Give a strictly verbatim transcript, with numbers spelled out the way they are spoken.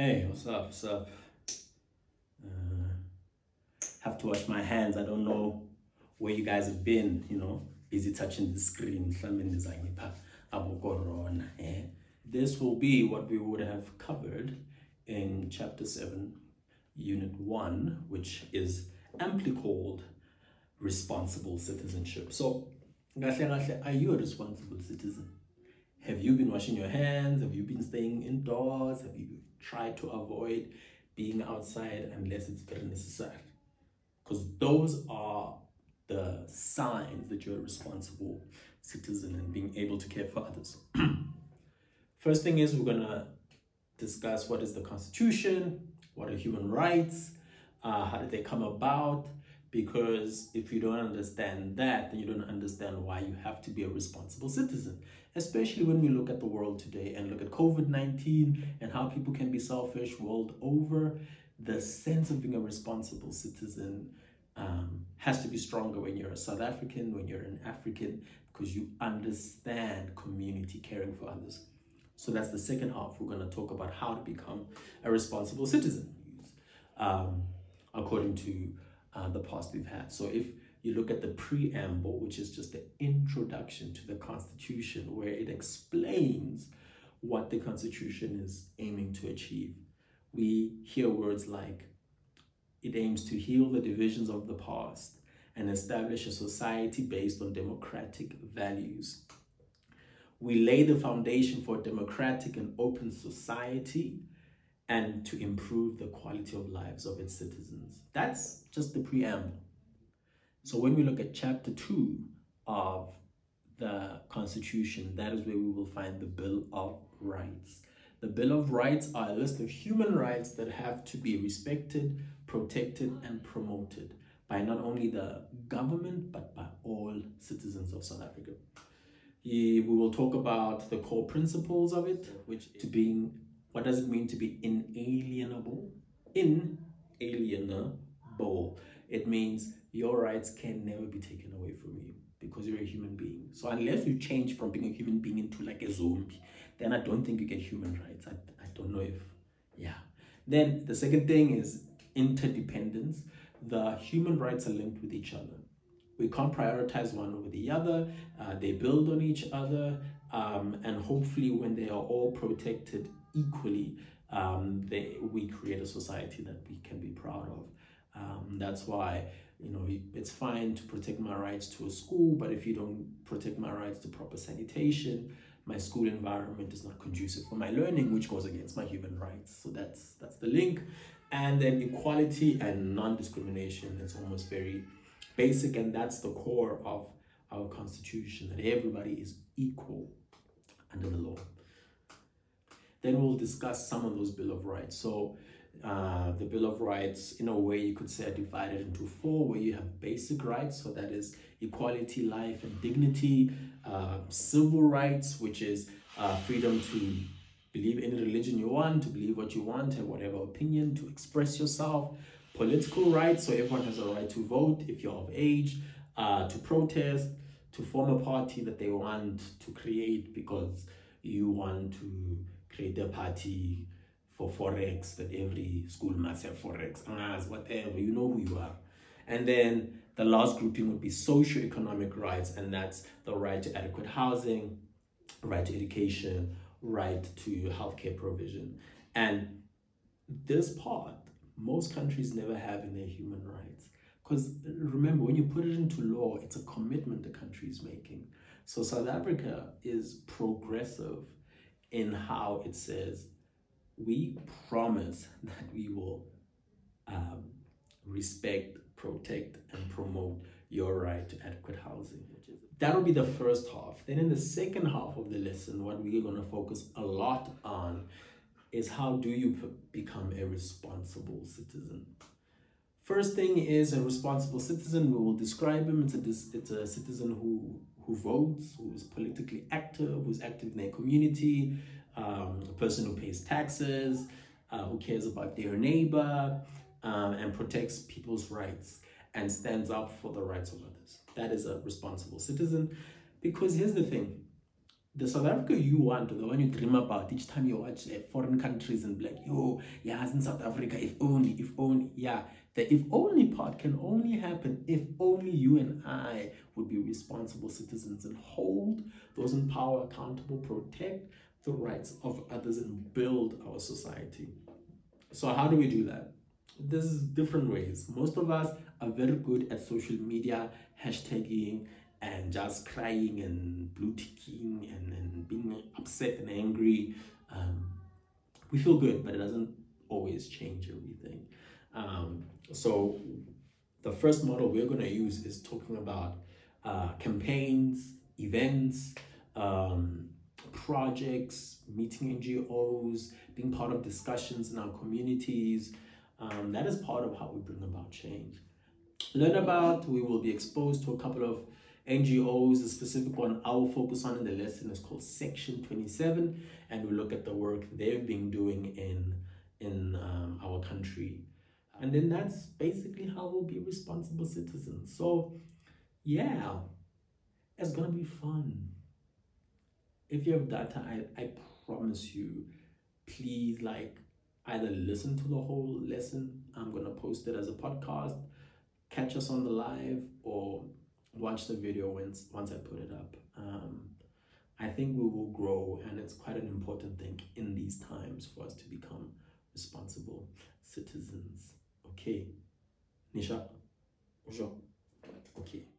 Hey, what's up, what's up? Uh, have to wash my hands. I don't know where you guys have been, you know, busy touching the screen. This will be what we would have covered in Chapter seven, Unit one, which is amply called Responsible Citizenship. So, are you a responsible citizen? Have you been washing your hands? Have you been staying indoors? Have you tried to avoid being outside unless it's very necessary? Because those are the signs that you're a responsible citizen and being able to care for others. First thing is, we're going to discuss what is the Constitution, what are human rights, uh, how did they come about? Because if you don't understand that, then you don't understand why you have to be a responsible citizen, especially when we look at the world today and look at COVID nineteen and how people can be selfish world over. The sense of being a responsible citizen um, has to be stronger when you're a South African, when you're an African, because you understand community, caring for others. So that's the second half. We're going to talk about how to become a responsible citizen um, according to Uh, the past we've had. So if you look at the preamble, which is just the introduction to the Constitution, where it explains what the Constitution is aiming to achieve, we hear words like, it aims to heal the divisions of the past and establish a society based on democratic values. We lay the foundation for a democratic and open society and to improve the quality of lives of its citizens. That's just the preamble. So when we look at chapter two of the Constitution, that is where we will find the Bill of Rights. The Bill of Rights are a list of human rights that have to be respected, protected, and promoted by not only the government, but by all citizens of South Africa. We will talk about the core principles of it, which to being What does it mean to be inalienable? Inalienable. It means your rights can never be taken away from you because you're a human being. So unless you change from being a human being into like a zombie, then I don't think you get human rights. I, I don't know if, yeah. Then the second thing is interdependence. The human rights are linked with each other. We can't prioritize one over the other. Uh, they build on each other. Um, and hopefully when they are all protected equally, um, they, we create a society that we can be proud of. Um, that's why, you know, it's fine to protect my rights to a school, but if you don't protect my rights to proper sanitation, my school environment is not conducive for my learning, which goes against my human rights. So that's that's the link. And then equality and non-discrimination, it's almost very basic, and that's the core of our Constitution, that everybody is equal under the law. Then we'll discuss some of those Bill of Rights. So uh, the Bill of Rights, in a way, you could say are divided into four, where you have basic rights, so that is equality, life, and dignity. Uh, civil rights, which is uh, freedom to believe any religion you want, to believe what you want, and whatever opinion, to express yourself. Political rights, so everyone has a right to vote if you're of age, uh, to protest, to form a party that they want to create because you want to create a party for forex, that every school must have forex, whatever, you know who you are. And then the last grouping would be socio-economic rights, and that's the right to adequate housing, right to education, right to healthcare provision. And this part, most countries never have in their human rights. Because remember, when you put it into law, it's a commitment the country is making. So South Africa is progressive in how it says, we promise that we will um, respect, protect, and promote your right to adequate housing. That'll be the first half. Then in the second half of the lesson, what we're going to focus a lot on is how do you p- become a responsible citizen? First thing is a responsible citizen. We will describe him. It's a, it's a citizen who, who votes, who is politically active, who's active in their community, um, a person who pays taxes, uh, who cares about their neighbor, um, and protects people's rights and stands up for the rights of others. That is a responsible citizen. Because here's the thing, The South Africa you want, the one you dream about each time you watch uh, foreign countries and be like, yo, yeah, it's in South Africa, if only, if only, yeah. The if only part can only happen if only you and I would be responsible citizens and hold those in power accountable, protect the rights of others, and build our society. So how do we do that? There's different ways. Most of us are very good at social media, hashtagging, and just crying and blue ticking and, and being upset and angry. Um, we feel good, but it doesn't always change everything. Um, so the first model we're going to use is talking about uh, campaigns, events, um, projects, meeting N G Os, being part of discussions in our communities. Um, that is part of how we bring about change. Learn about, we will be exposed to a couple of N G Os. The specific one I will focus on in the lesson is called Section twenty-seven, and we look at the work they've been doing in, in um, our country. And then that's basically how we'll be responsible citizens. So yeah, it's gonna be fun. If you have data, I, I promise you, please like either listen to the whole lesson. I'm gonna post it as a podcast. Catch us on the live or watch the video once once I put it up. Um, I think we will grow, and it's quite an important thing in these times for us to become responsible citizens. Okay. Nisha? Okay.